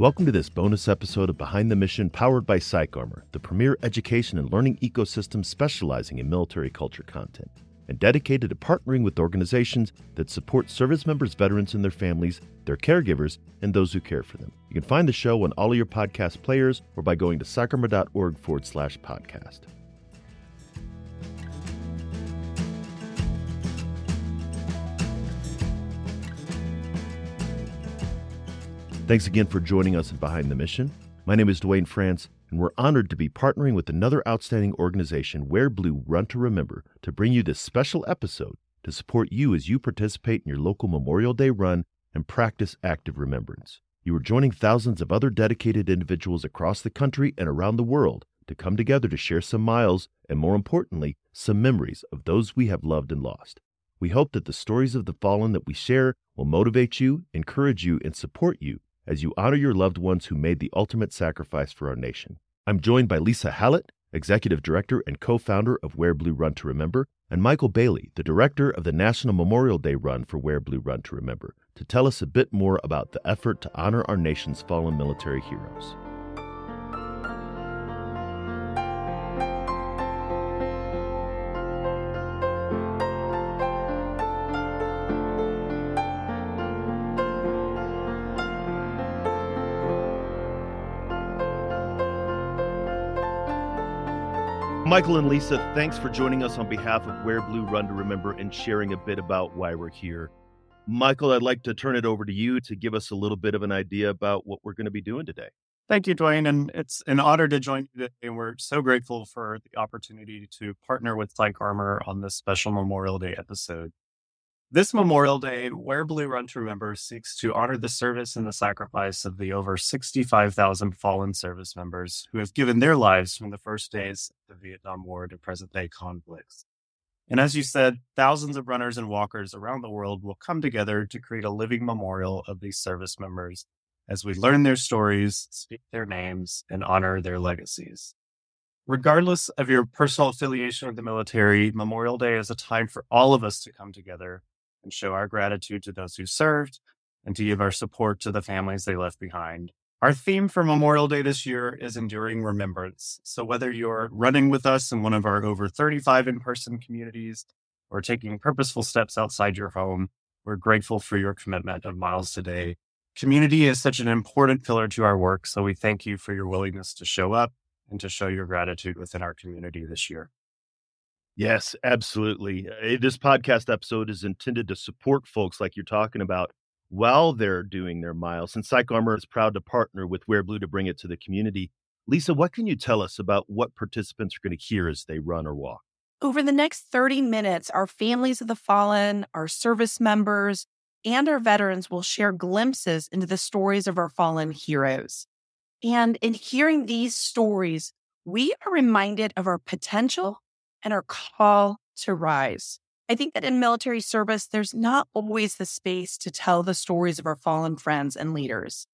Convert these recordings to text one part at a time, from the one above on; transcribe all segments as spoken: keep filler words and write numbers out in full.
Welcome to this bonus episode of Behind the Mission, powered by PsychArmor, the premier education and learning ecosystem specializing in military culture content and dedicated to partnering with organizations that support service members, veterans, and their families, their caregivers, and those who care for them. You can find the show on all of your podcast players or by going to psycharmor.org forward slash podcast. Thanks again for joining us at Behind the Mission. My name is Dwayne France, and we're honored to be partnering with another outstanding organization, Wear Blue Run to Remember, to bring you this special episode to support you as you participate in your local Memorial Day run and practice active remembrance. You are joining thousands of other dedicated individuals across the country and around the world to come together to share some miles and, more importantly, some memories of those we have loved and lost. We hope that the stories of the fallen that we share will motivate you, encourage you, and support you as you honor your loved ones who made the ultimate sacrifice for our nation. I'm joined by Lisa Hallett, Executive Director and co-founder of Wear Blue Run to Remember, and Michael Bailey, the Director of the National Memorial Day Run for Wear Blue Run to Remember, to tell us a bit more about the effort to honor our nation's fallen military heroes. Michael and Lisa, thanks for joining us on behalf of Wear Blue Run to Remember and sharing a bit about why we're here. Michael, I'd like to turn it over to you to give us a little bit of an idea about what we're going to be doing today. Thank you, Dwayne, and it's an honor to join you today, and we're so grateful for the opportunity to partner with PsychArmor on this special Memorial Day episode. This Memorial Day, Wear Blue Run to Remember seeks to honor the service and the sacrifice of the over sixty-five thousand fallen service members who have given their lives from the first days of the Vietnam War to present-day conflicts. And as you said, thousands of runners and walkers around the world will come together to create a living memorial of these service members as we learn their stories, speak their names, and honor their legacies. Regardless of your personal affiliation with the military, Memorial Day is a time for all of us to come together and show our gratitude to those who served and to give our support to the families they left behind. Our theme for Memorial Day this year is Enduring Remembrance. So whether you're running with us in one of our over thirty-five in-person communities or taking purposeful steps outside your home, we're grateful for your commitment of miles today. Community is such an important pillar to our work, so we thank you for your willingness to show up and to show your gratitude within our community this year. Yes, absolutely. This podcast episode is intended to support folks like you're talking about while they're doing their miles. And PsychArmor is proud to partner with Wear Blue to bring it to the community. Lisa, what can you tell us about what participants are going to hear as they run or walk? Over the next thirty minutes, our families of the fallen, our service members, and our veterans will share glimpses into the stories of our fallen heroes. And in hearing these stories, we are reminded of our potential and our call to rise. I think that in military service, there's not always the space to tell the stories of our fallen friends and leaders.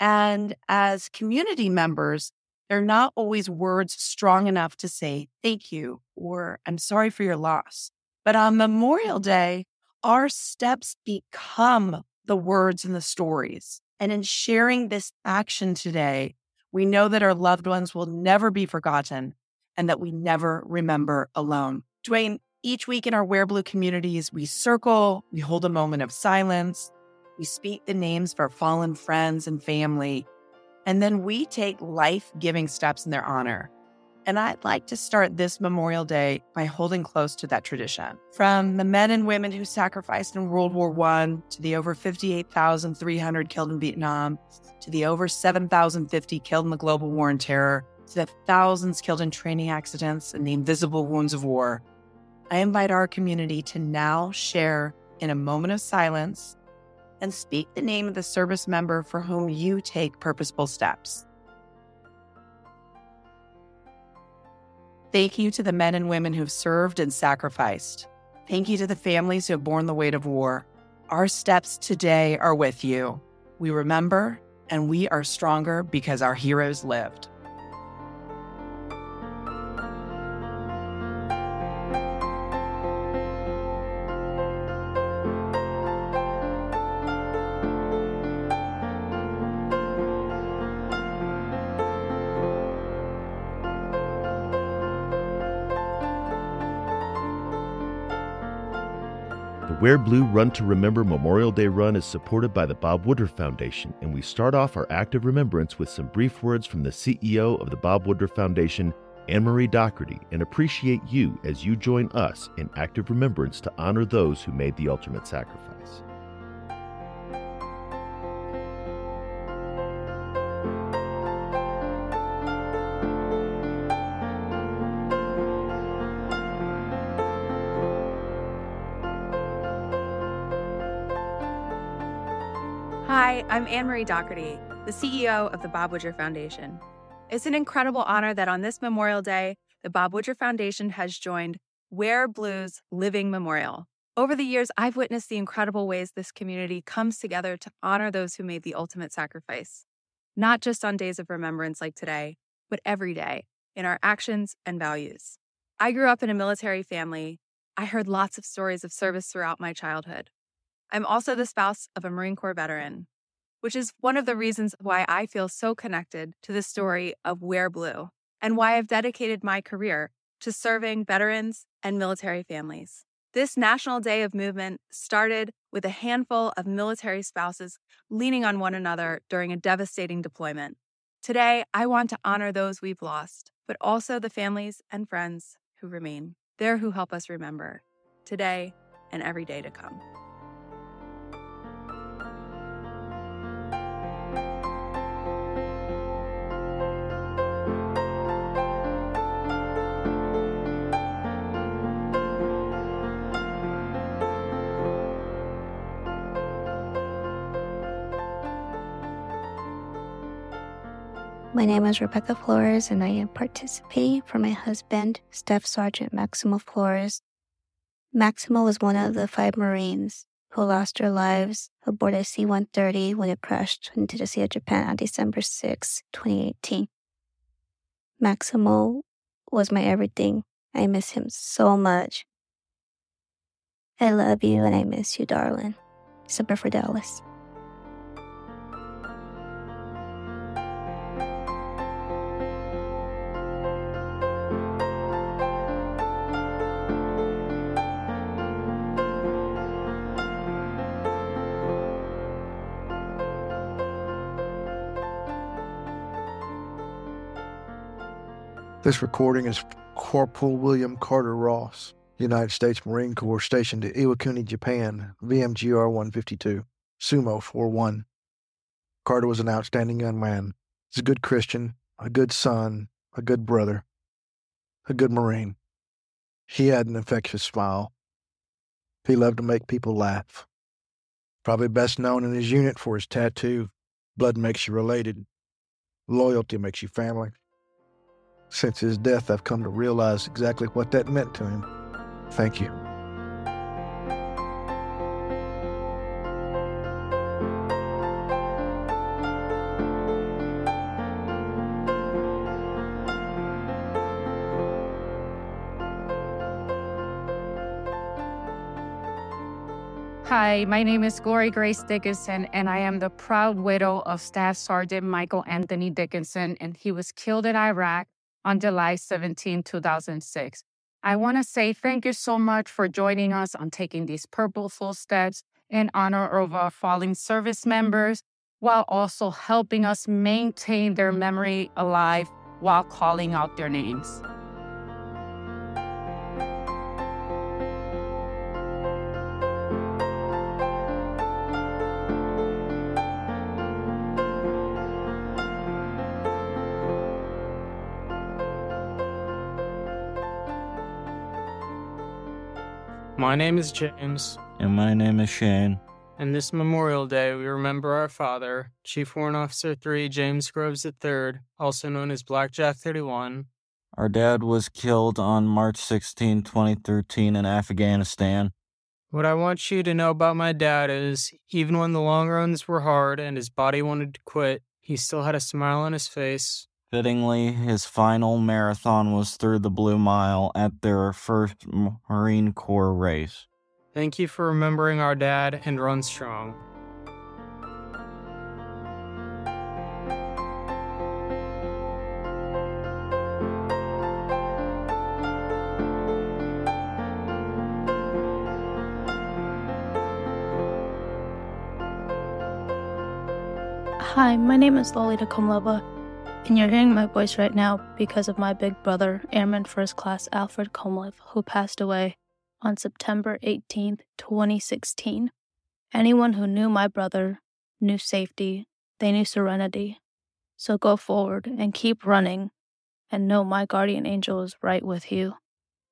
And as community members, there are not always words strong enough to say, thank you, or I'm sorry for your loss. But on Memorial Day, our steps become the words and the stories. And in sharing this action today, we know that our loved ones will never be forgotten and that we never remember alone. Dwayne, each week in our Wear Blue communities, we circle, we hold a moment of silence, we speak the names of our fallen friends and family, and then we take life-giving steps in their honor. And I'd like to start this Memorial Day by holding close to that tradition. From the men and women who sacrificed in World War One, to the over fifty-eight thousand three hundred killed in Vietnam, to the over seven thousand fifty killed in the global war on terror, to the thousands killed in training accidents and the invisible wounds of war, I invite our community to now share in a moment of silence and speak the name of the service member for whom you take purposeful steps. Thank you to the men and women who've served and sacrificed. Thank you to the families who have borne the weight of war. Our steps today are with you. We remember, and we are stronger because our heroes lived. Wear Blue Run to Remember Memorial Day Run is supported by the Bob Woodruff Foundation, and we start off our act of remembrance with some brief words from the C E O of the Bob Woodruff Foundation, Anne-Marie Doherty, and appreciate you as you join us in act of remembrance to honor those who made the ultimate sacrifice. Hi, I'm Anne-Marie Doherty, the C E O of the Bob Woodruff Foundation. It's an incredible honor that on this Memorial Day, the Bob Woodruff Foundation has joined Wear Blue's Living Memorial. Over the years, I've witnessed the incredible ways this community comes together to honor those who made the ultimate sacrifice, not just on days of remembrance like today, but every day in our actions and values. I grew up in a military family. I heard lots of stories of service throughout my childhood. I'm also the spouse of a Marine Corps veteran, which is one of the reasons why I feel so connected to the story of Wear Blue and why I've dedicated my career to serving veterans and military families. This National Day of Movement started with a handful of military spouses leaning on one another during a devastating deployment. Today, I want to honor those we've lost, but also the families and friends who remain. They're who help us remember today and every day to come. My name is Rebecca Flores, and I am participating for my husband, Staff Sergeant Maximo Flores. Maximo was one of the five Marines who lost their lives aboard a C one thirty when it crashed into the Sea of Japan on December sixth, twenty eighteen. Maximo was my everything. I miss him so much. I love you, and I miss you, darling. Semper Fidelis. This recording is Corporal William Carter Ross, United States Marine Corps, stationed at Iwakuni, Japan, V M G R one fifty-two, Sumo forty-one. Carter was an outstanding young man. He's a good Christian, a good son, a good brother, a good Marine. He had an infectious smile. He loved to make people laugh. Probably best known in his unit for his tattoo, "Blood makes you related, loyalty makes you family." Since his death, I've come to realize exactly what that meant to him. Thank you. Hi, my name is Glory Grace Dickinson, and I am the proud widow of Staff Sergeant Michael Anthony Dickinson, and he was killed in Iraq on July seventeenth, two thousand six. I want to say thank you so much for joining us on taking these purposeful steps in honor of our fallen service members, while also helping us maintain their memory alive while calling out their names. My name is James. And my name is Shane. And this Memorial Day, we remember our father, Chief Warrant Officer three James Groves the third, also known as Blackjack thirty-one. Our dad was killed on March sixteenth, twenty thirteen in Afghanistan. What I want you to know about my dad is, even when the long runs were hard and his body wanted to quit, he still had a smile on his face. Fittingly, his final marathon was through the Blue Mile at their first Marine Corps race. Thank you for remembering our dad, and run strong. Hi, my name is Lolita Komlova, and you're hearing my voice right now because of my big brother, Airman First Class Alfred Comliff, who passed away on September eighteenth, twenty sixteen. Anyone who knew my brother knew safety, they knew serenity. So go forward and keep running, and know my guardian angel is right with you.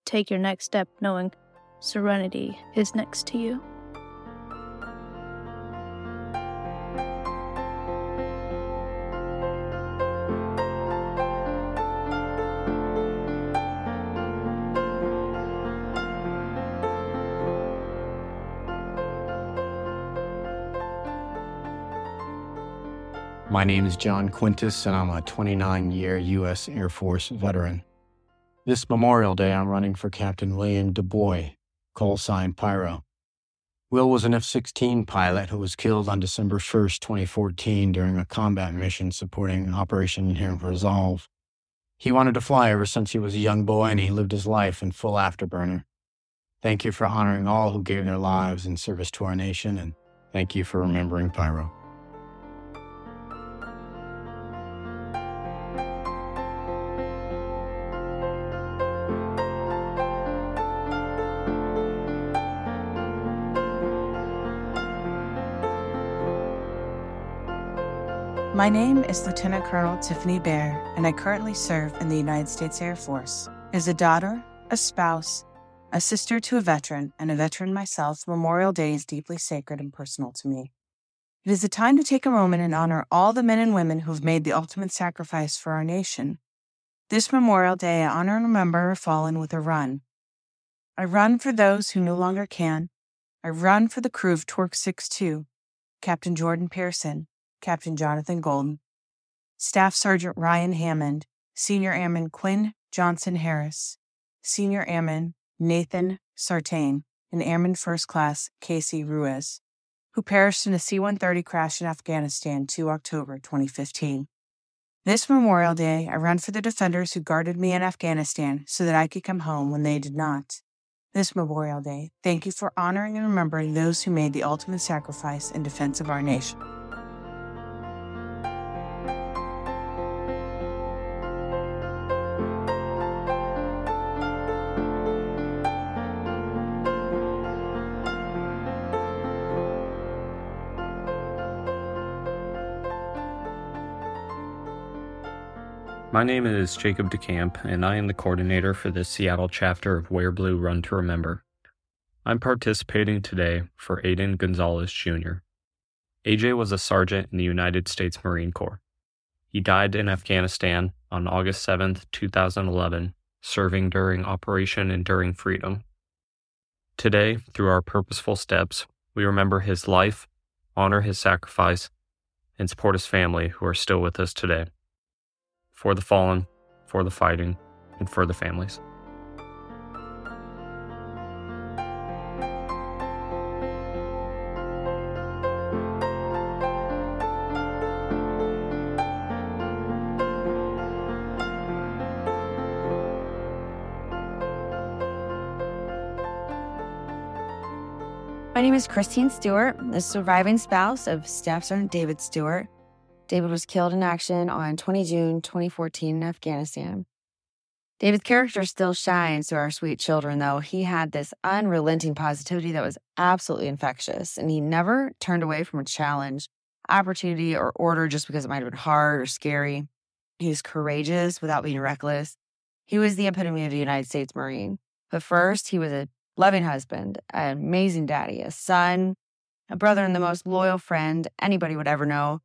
Take your next step knowing serenity is next to you. My name is John Quintus, and I'm a twenty-nine-year U S Air Force veteran. This Memorial Day, I'm running for Captain William Dubois, call sign Pyro. Will was an F sixteen pilot who was killed on December first, twenty fourteen, during a combat mission supporting Operation Inherent Resolve. He wanted to fly ever since he was a young boy, and he lived his life in full afterburner. Thank you for honoring all who gave their lives in service to our nation, and thank you for remembering Pyro. My name is Lieutenant Colonel Tiffany Bear, and I currently serve in the United States Air Force. As a daughter, a spouse, a sister to a veteran, and a veteran myself, Memorial Day is deeply sacred and personal to me. It is a time to take a moment and honor all the men and women who have made the ultimate sacrifice for our nation. This Memorial Day, I honor and remember our fallen with a run. I run for those who no longer can. I run for the crew of Torque Six Two, Captain Jordan Pearson, Captain Jonathan Golden, Staff Sergeant Ryan Hammond, Senior Airman Quinn Johnson Harris, Senior Airman Nathan Sartain, and Airman First Class Casey Ruiz, who perished in a C one thirty crash in Afghanistan the second of October, twenty fifteen. This Memorial Day, I run for the defenders who guarded me in Afghanistan so that I could come home when they did not. This Memorial Day, thank you for honoring and remembering those who made the ultimate sacrifice in defense of our nation. My name is Jacob DeCamp, and I am the coordinator for the Seattle chapter of Wear Blue Run to Remember. I'm participating today for Aiden Gonzalez Junior A J was a sergeant in the United States Marine Corps. He died in Afghanistan on August seventh, twenty eleven, serving during Operation Enduring Freedom. Today, through our purposeful steps, we remember his life, honor his sacrifice, and support his family who are still with us today. For the fallen, for the fighting, and for the families. My name is Christine Stewart, the surviving spouse of Staff Sergeant David Stewart. David was killed in action on the twentieth of June, twenty fourteen in Afghanistan. David's character still shines through our sweet children, though. He had this unrelenting positivity that was absolutely infectious, and he never turned away from a challenge, opportunity, or order just because it might have been hard or scary. He was courageous without being reckless. He was the epitome of the United States Marine. But first, he was a loving husband, an amazing daddy, a son, a brother, and the most loyal friend anybody would ever know.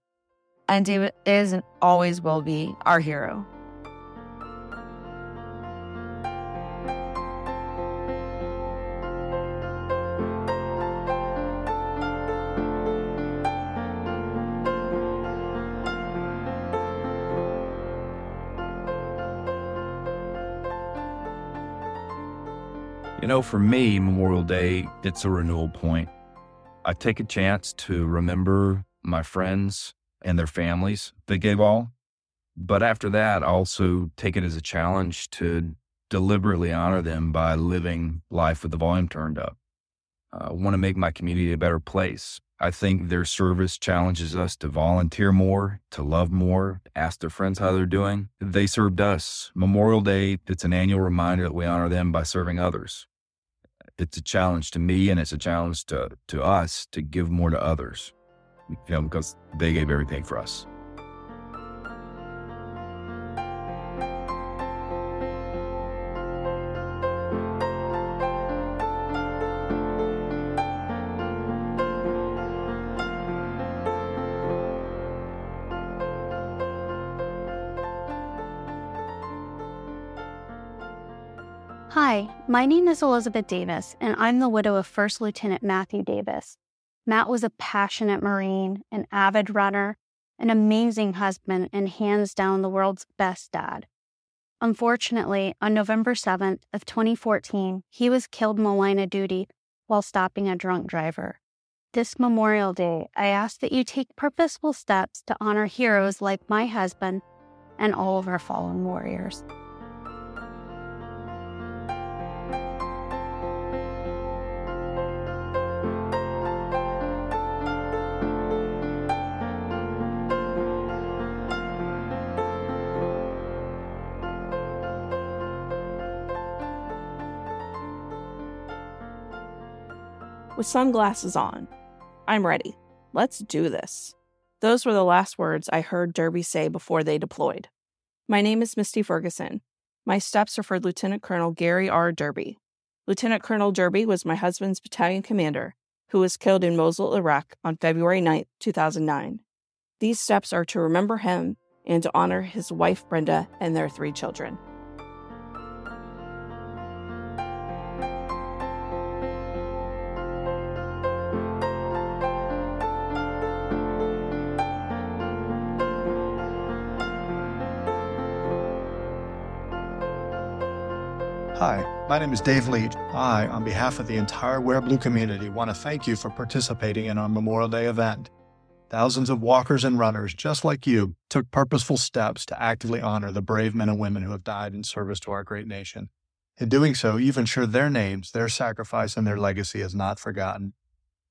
And David is and always will be our hero. You know, for me, Memorial Day, it's a renewal point. I take a chance to remember my friends and their families that gave all. But after that, I also take it as a challenge to deliberately honor them by living life with the volume turned up. I want to make my community a better place. I think their service challenges us to volunteer more, to love more, ask their friends how they're doing. They served us. Memorial Day, it's an annual reminder that we honor them by serving others. It's a challenge to me, and it's a challenge to, to us to give more to others, you know, because they gave everything for us. Hi, my name is Elizabeth Davis, and I'm the widow of First Lieutenant Matthew Davis. Matt was a passionate Marine, an avid runner, an amazing husband, and hands down the world's best dad. Unfortunately, on November seventh of twenty fourteen, he was killed in the line of duty while stopping a drunk driver. This Memorial Day, I ask that you take purposeful steps to honor heroes like my husband and all of our fallen warriors. With sunglasses on, I'm ready. Let's do this. Those were the last words I heard Derby say before they deployed. My name is Misty Ferguson. My steps are for Lieutenant Colonel Gary R. Derby. Lieutenant Colonel Derby was my husband's battalion commander, who was killed in Mosul, Iraq on February ninth, two thousand nine. These steps are to remember him and to honor his wife, Brenda, and their three children. Hi, my name is Dave Leach. I, on behalf of the entire Wear Blue community, want to thank you for participating in our Memorial Day event. Thousands of walkers and runners, just like you, took purposeful steps to actively honor the brave men and women who have died in service to our great nation. In doing so, you've ensured their names, their sacrifice, and their legacy is not forgotten.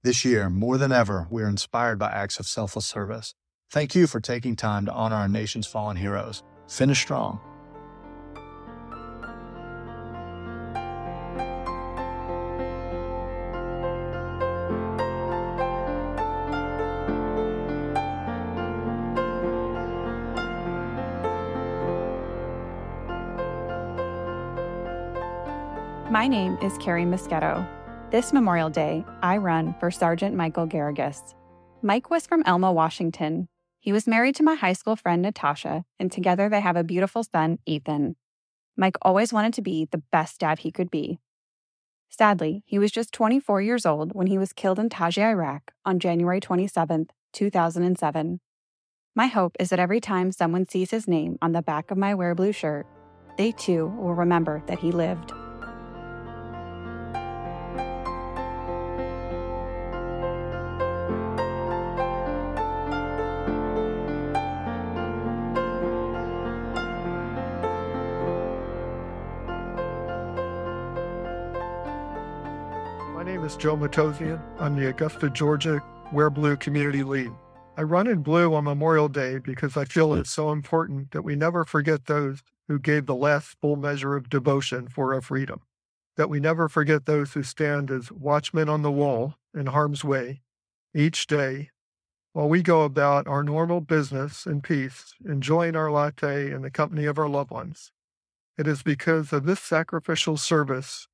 This year, more than ever, we are inspired by acts of selfless service. Thank you for taking time to honor our nation's fallen heroes. Finish strong. My name is Carrie Mosquetto. This Memorial Day, I run for Sergeant Michael Garrigus. Mike was from Elma, Washington. He was married to my high school friend, Natasha, and together they have a beautiful son, Ethan. Mike always wanted to be the best dad he could be. Sadly, he was just twenty-four years old when he was killed in Taji, Iraq on January twenty-seventh, two thousand seven. My hope is that every time someone sees his name on the back of my Wear Blue shirt, they too will remember that he lived. Joe Matosian. I'm the Augusta, Georgia Wear Blue Community Lead. I run in blue on Memorial Day because I feel it's so important that we never forget those who gave the last full measure of devotion for our freedom, that we never forget those who stand as watchmen on the wall in harm's way each day while we go about our normal business in peace, enjoying our latte and the company of our loved ones. It is because of this sacrificial service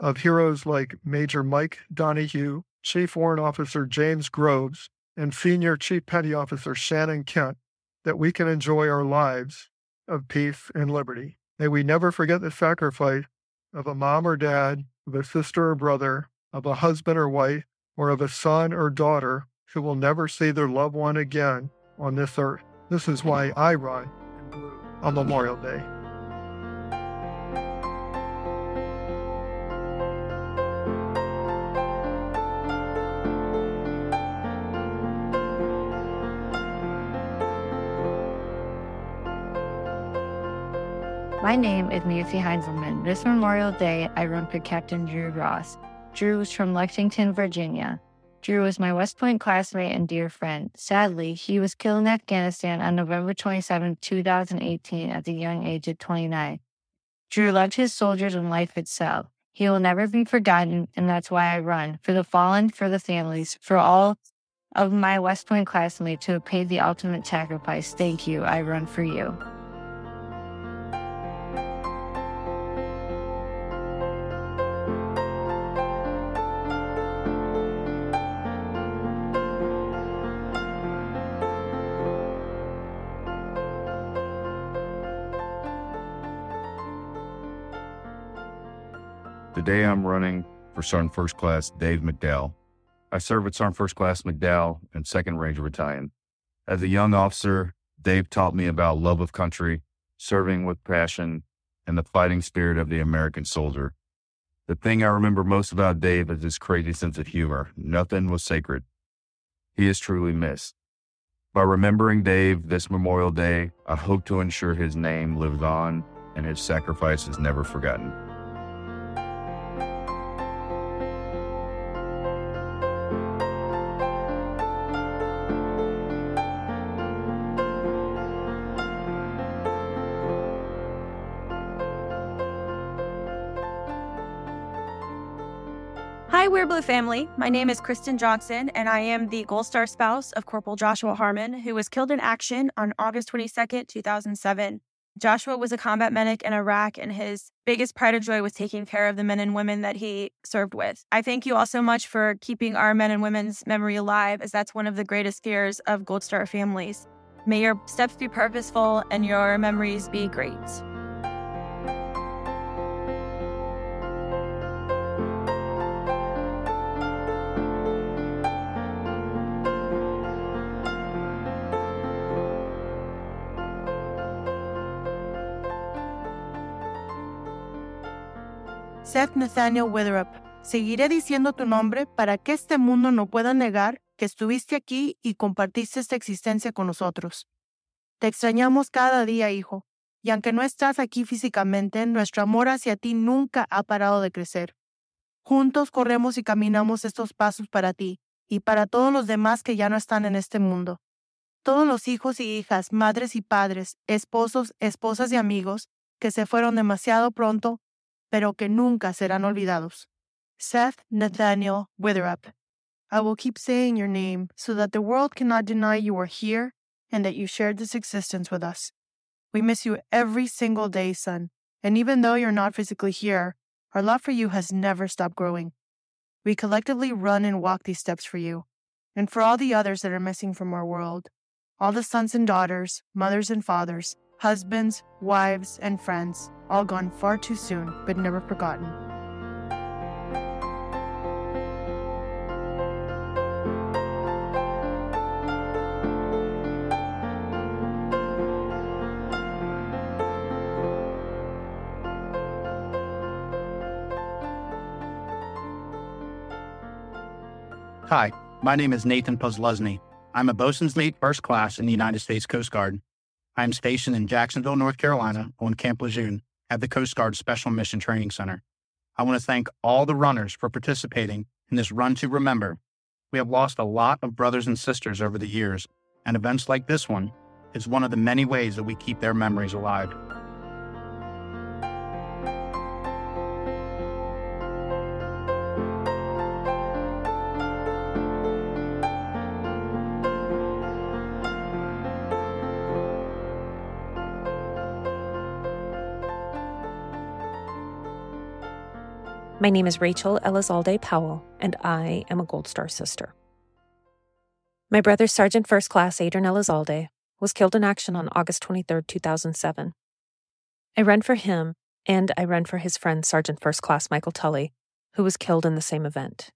of heroes like Major Mike Donahue, Chief Warrant Officer James Groves, and Senior Chief Petty Officer Shannon Kent, that we can enjoy our lives of peace and liberty. May we never forget the sacrifice of a mom or dad, of a sister or brother, of a husband or wife, or of a son or daughter who will never see their loved one again on this earth. This is why I run in blue on Memorial Day. My name is Nancy Heinzelman. This Memorial Day, I run for Captain Drew Ross. Drew was from Lexington, Virginia. Drew was my West Point classmate and dear friend. Sadly, he was killed in Afghanistan on November twenty-seventh, two thousand eighteen at the young age of twenty-nine. Drew loved his soldiers and life itself. He will never be forgotten, and that's why I run. For the fallen, for the families, for all of my West Point classmates who have paid the ultimate sacrifice. Thank you. I run for you. Today I'm running for Sergeant First Class Dave McDowell. I serve with Sergeant First Class McDowell and Second Ranger Battalion. As a young officer, Dave taught me about love of country, serving with passion, and the fighting spirit of the American soldier. The thing I remember most about Dave is his crazy sense of humor. Nothing was sacred. He is truly missed. By remembering Dave this Memorial Day, I hope to ensure his name lives on and his sacrifice is never forgotten. Hi, Wear Blue family. My name is Kristen Johnson, and I am the Gold Star spouse of Corporal Joshua Harmon, who was killed in action on August twenty-second, two thousand seven. Joshua was a combat medic in Iraq, and his biggest pride or joy was taking care of the men and women that he served with. I thank you all so much for keeping our men and women's memory alive, as that's one of the greatest fears of Gold Star families. May your steps be purposeful and your memories be great. Seth Nathaniel Weatherup, seguiré diciendo tu nombre para que este mundo no pueda negar que estuviste aquí y compartiste esta existencia con nosotros. Te extrañamos cada día, hijo, y aunque no estás aquí físicamente, nuestro amor hacia ti nunca ha parado de crecer. Juntos corremos y caminamos estos pasos para ti y para todos los demás que ya no están en este mundo. Todos los hijos y hijas, madres y padres, esposos, esposas y amigos que se fueron demasiado pronto pero que nunca serán olvidados. Seth Nathaniel Weatherup. I will keep saying your name so that the world cannot deny you are here and that you shared this existence with us. We miss you every single day, son, and even though you're not physically here, our love for you has never stopped growing. We collectively run and walk these steps for you, and for all the others that are missing from our world, all the sons and daughters, mothers and fathers, husbands, wives, and friends, all gone far too soon, but never forgotten. Hi, my name is Nathan Pozlesny. I'm a bosun's mate first class in the United States Coast Guard. I am stationed in Jacksonville, North Carolina, on Camp Lejeune at the Coast Guard Special Mission Training Center. I want to thank all the runners for participating in this Run to Remember. We have lost a lot of brothers and sisters over the years, and events like this one is one of the many ways that we keep their memories alive. My name is Rachel Elizalde Powell, and I am a Gold Star sister. My brother, Sergeant First Class Adrian Elizalde, was killed in action on August twenty-third, two thousand seven. I run for him, and I run for his friend, Sergeant First Class Michael Tully, who was killed in the same event.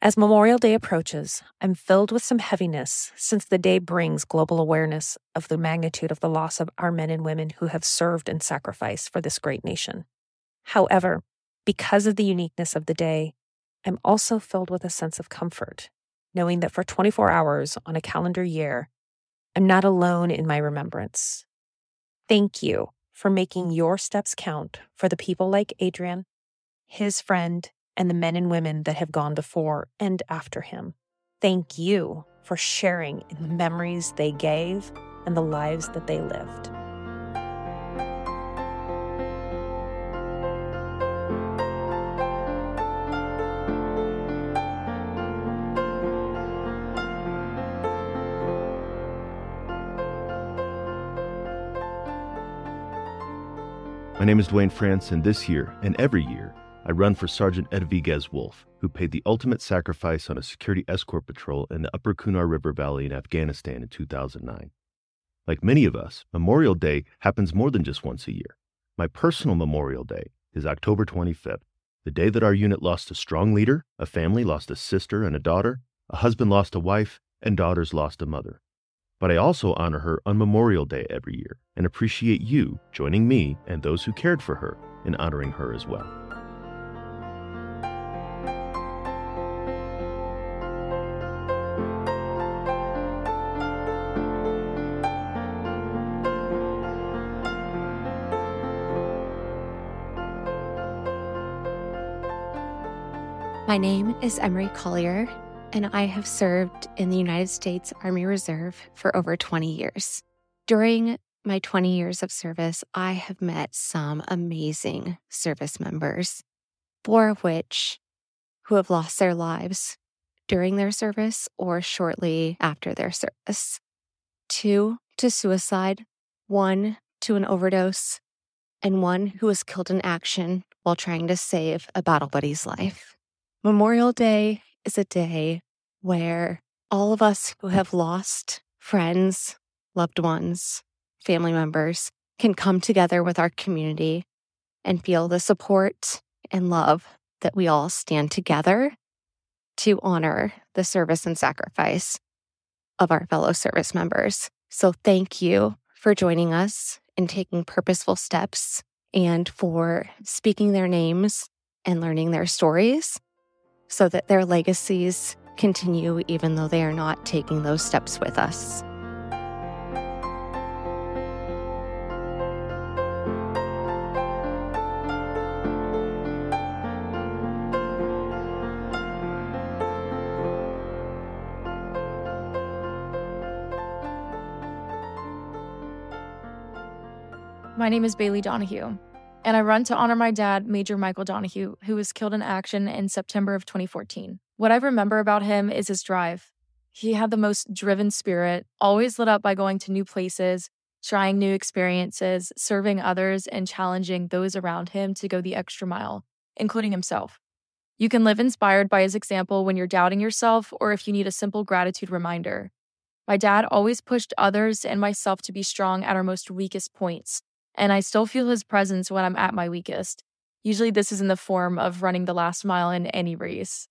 As Memorial Day approaches, I'm filled with some heaviness since the day brings global awareness of the magnitude of the loss of our men and women who have served and sacrificed for this great nation. However, because of the uniqueness of the day, I'm also filled with a sense of comfort, knowing that for twenty-four hours on a calendar year, I'm not alone in my remembrance. Thank you for making your steps count for the people like Adrian, his friend, and the men and women that have gone before and after him. Thank you for sharing in the memories they gave and the lives that they lived. My name is Dwayne France, and this year, and every year, I run for Sergeant Edviguez Wolf, who paid the ultimate sacrifice on a security escort patrol in the Upper Kunar River Valley in Afghanistan in two thousand nine. Like many of us, Memorial Day happens more than just once a year. My personal Memorial Day is October twenty-fifth, the day that our unit lost a strong leader, a family lost a sister and a daughter, a husband lost a wife, and daughters lost a mother. But I also honor her on Memorial Day every year and appreciate you joining me and those who cared for her in honoring her as well. My name is Emery Collier, and I have served in the United States Army Reserve for over twenty years. During my twenty years of service, I have met some amazing service members, four of which who have lost their lives during their service or shortly after their service. Two to suicide, one to an overdose, and one who was killed in action while trying to save a battle buddy's life. Memorial Day is a day where all of us who have lost friends, loved ones, family members can come together with our community and feel the support and love that we all stand together to honor the service and sacrifice of our fellow service members. So thank you for joining us and taking purposeful steps and for speaking their names and learning their stories, so that their legacies continue even though they are not taking those steps with us. My name is Bailey Donahue, and I run to honor my dad, Major Michael Donahue, who was killed in action in September of twenty fourteen. What I remember about him is his drive. He had the most driven spirit, always lit up by going to new places, trying new experiences, serving others, and challenging those around him to go the extra mile, including himself. You can live inspired by his example when you're doubting yourself or if you need a simple gratitude reminder. My dad always pushed others and myself to be strong at our most weakest points, and I still feel his presence when I'm at my weakest. Usually this is in the form of running the last mile in any race.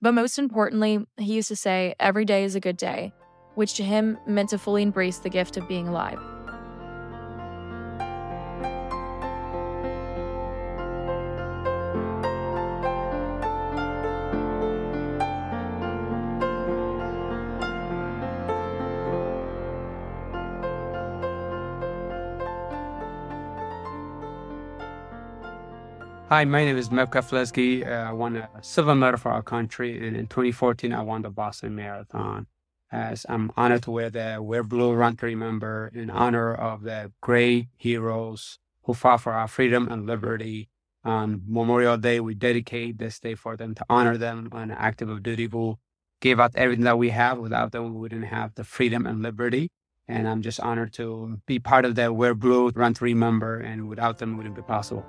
But most importantly, he used to say, every day is a good day, which to him meant to fully embrace the gift of being alive. Hi, my name is Mevka Flesky. Uh, I won a silver medal for our country, and in twenty fourteen, I won the Boston Marathon. As I'm honored to wear the Wear Blue Run to Remember in honor of the great heroes who fought for our freedom and liberty. On Memorial Day, we dedicate this day for them to honor them on active duty who gave out everything that we have. Without them, we wouldn't have the freedom and liberty. And I'm just honored to be part of that Wear Blue Run to Remember, and without them, it wouldn't be possible.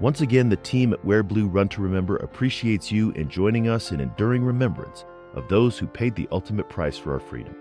Once again, the team at Wear Blue Run to Remember appreciates you in joining us in enduring remembrance of those who paid the ultimate price for our freedom.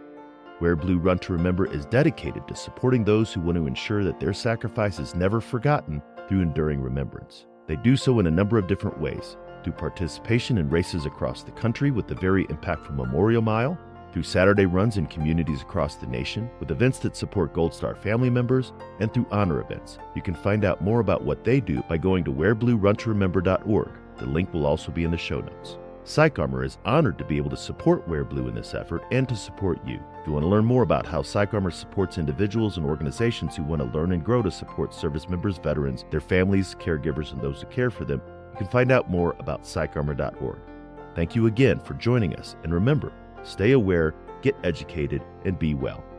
Wear Blue Run to Remember is dedicated to supporting those who want to ensure that their sacrifice is never forgotten through enduring remembrance. They do so in a number of different ways, through participation in races across the country with the very impactful Memorial Mile, through Saturday runs in communities across the nation with events that support Gold Star family members, and through honor events. You can find out more about what they do by going to wear blue run to remember dot org. The link will also be in the show notes. PsychArmor is honored to be able to support Wear Blue in this effort and to support you. If you want to learn more about how PsychArmor supports individuals and organizations who want to learn and grow to support service members, veterans, their families, caregivers, and those who care for them, you can find out more about psych armor dot org. Thank you again for joining us, and remember, stay aware, get educated, and be well.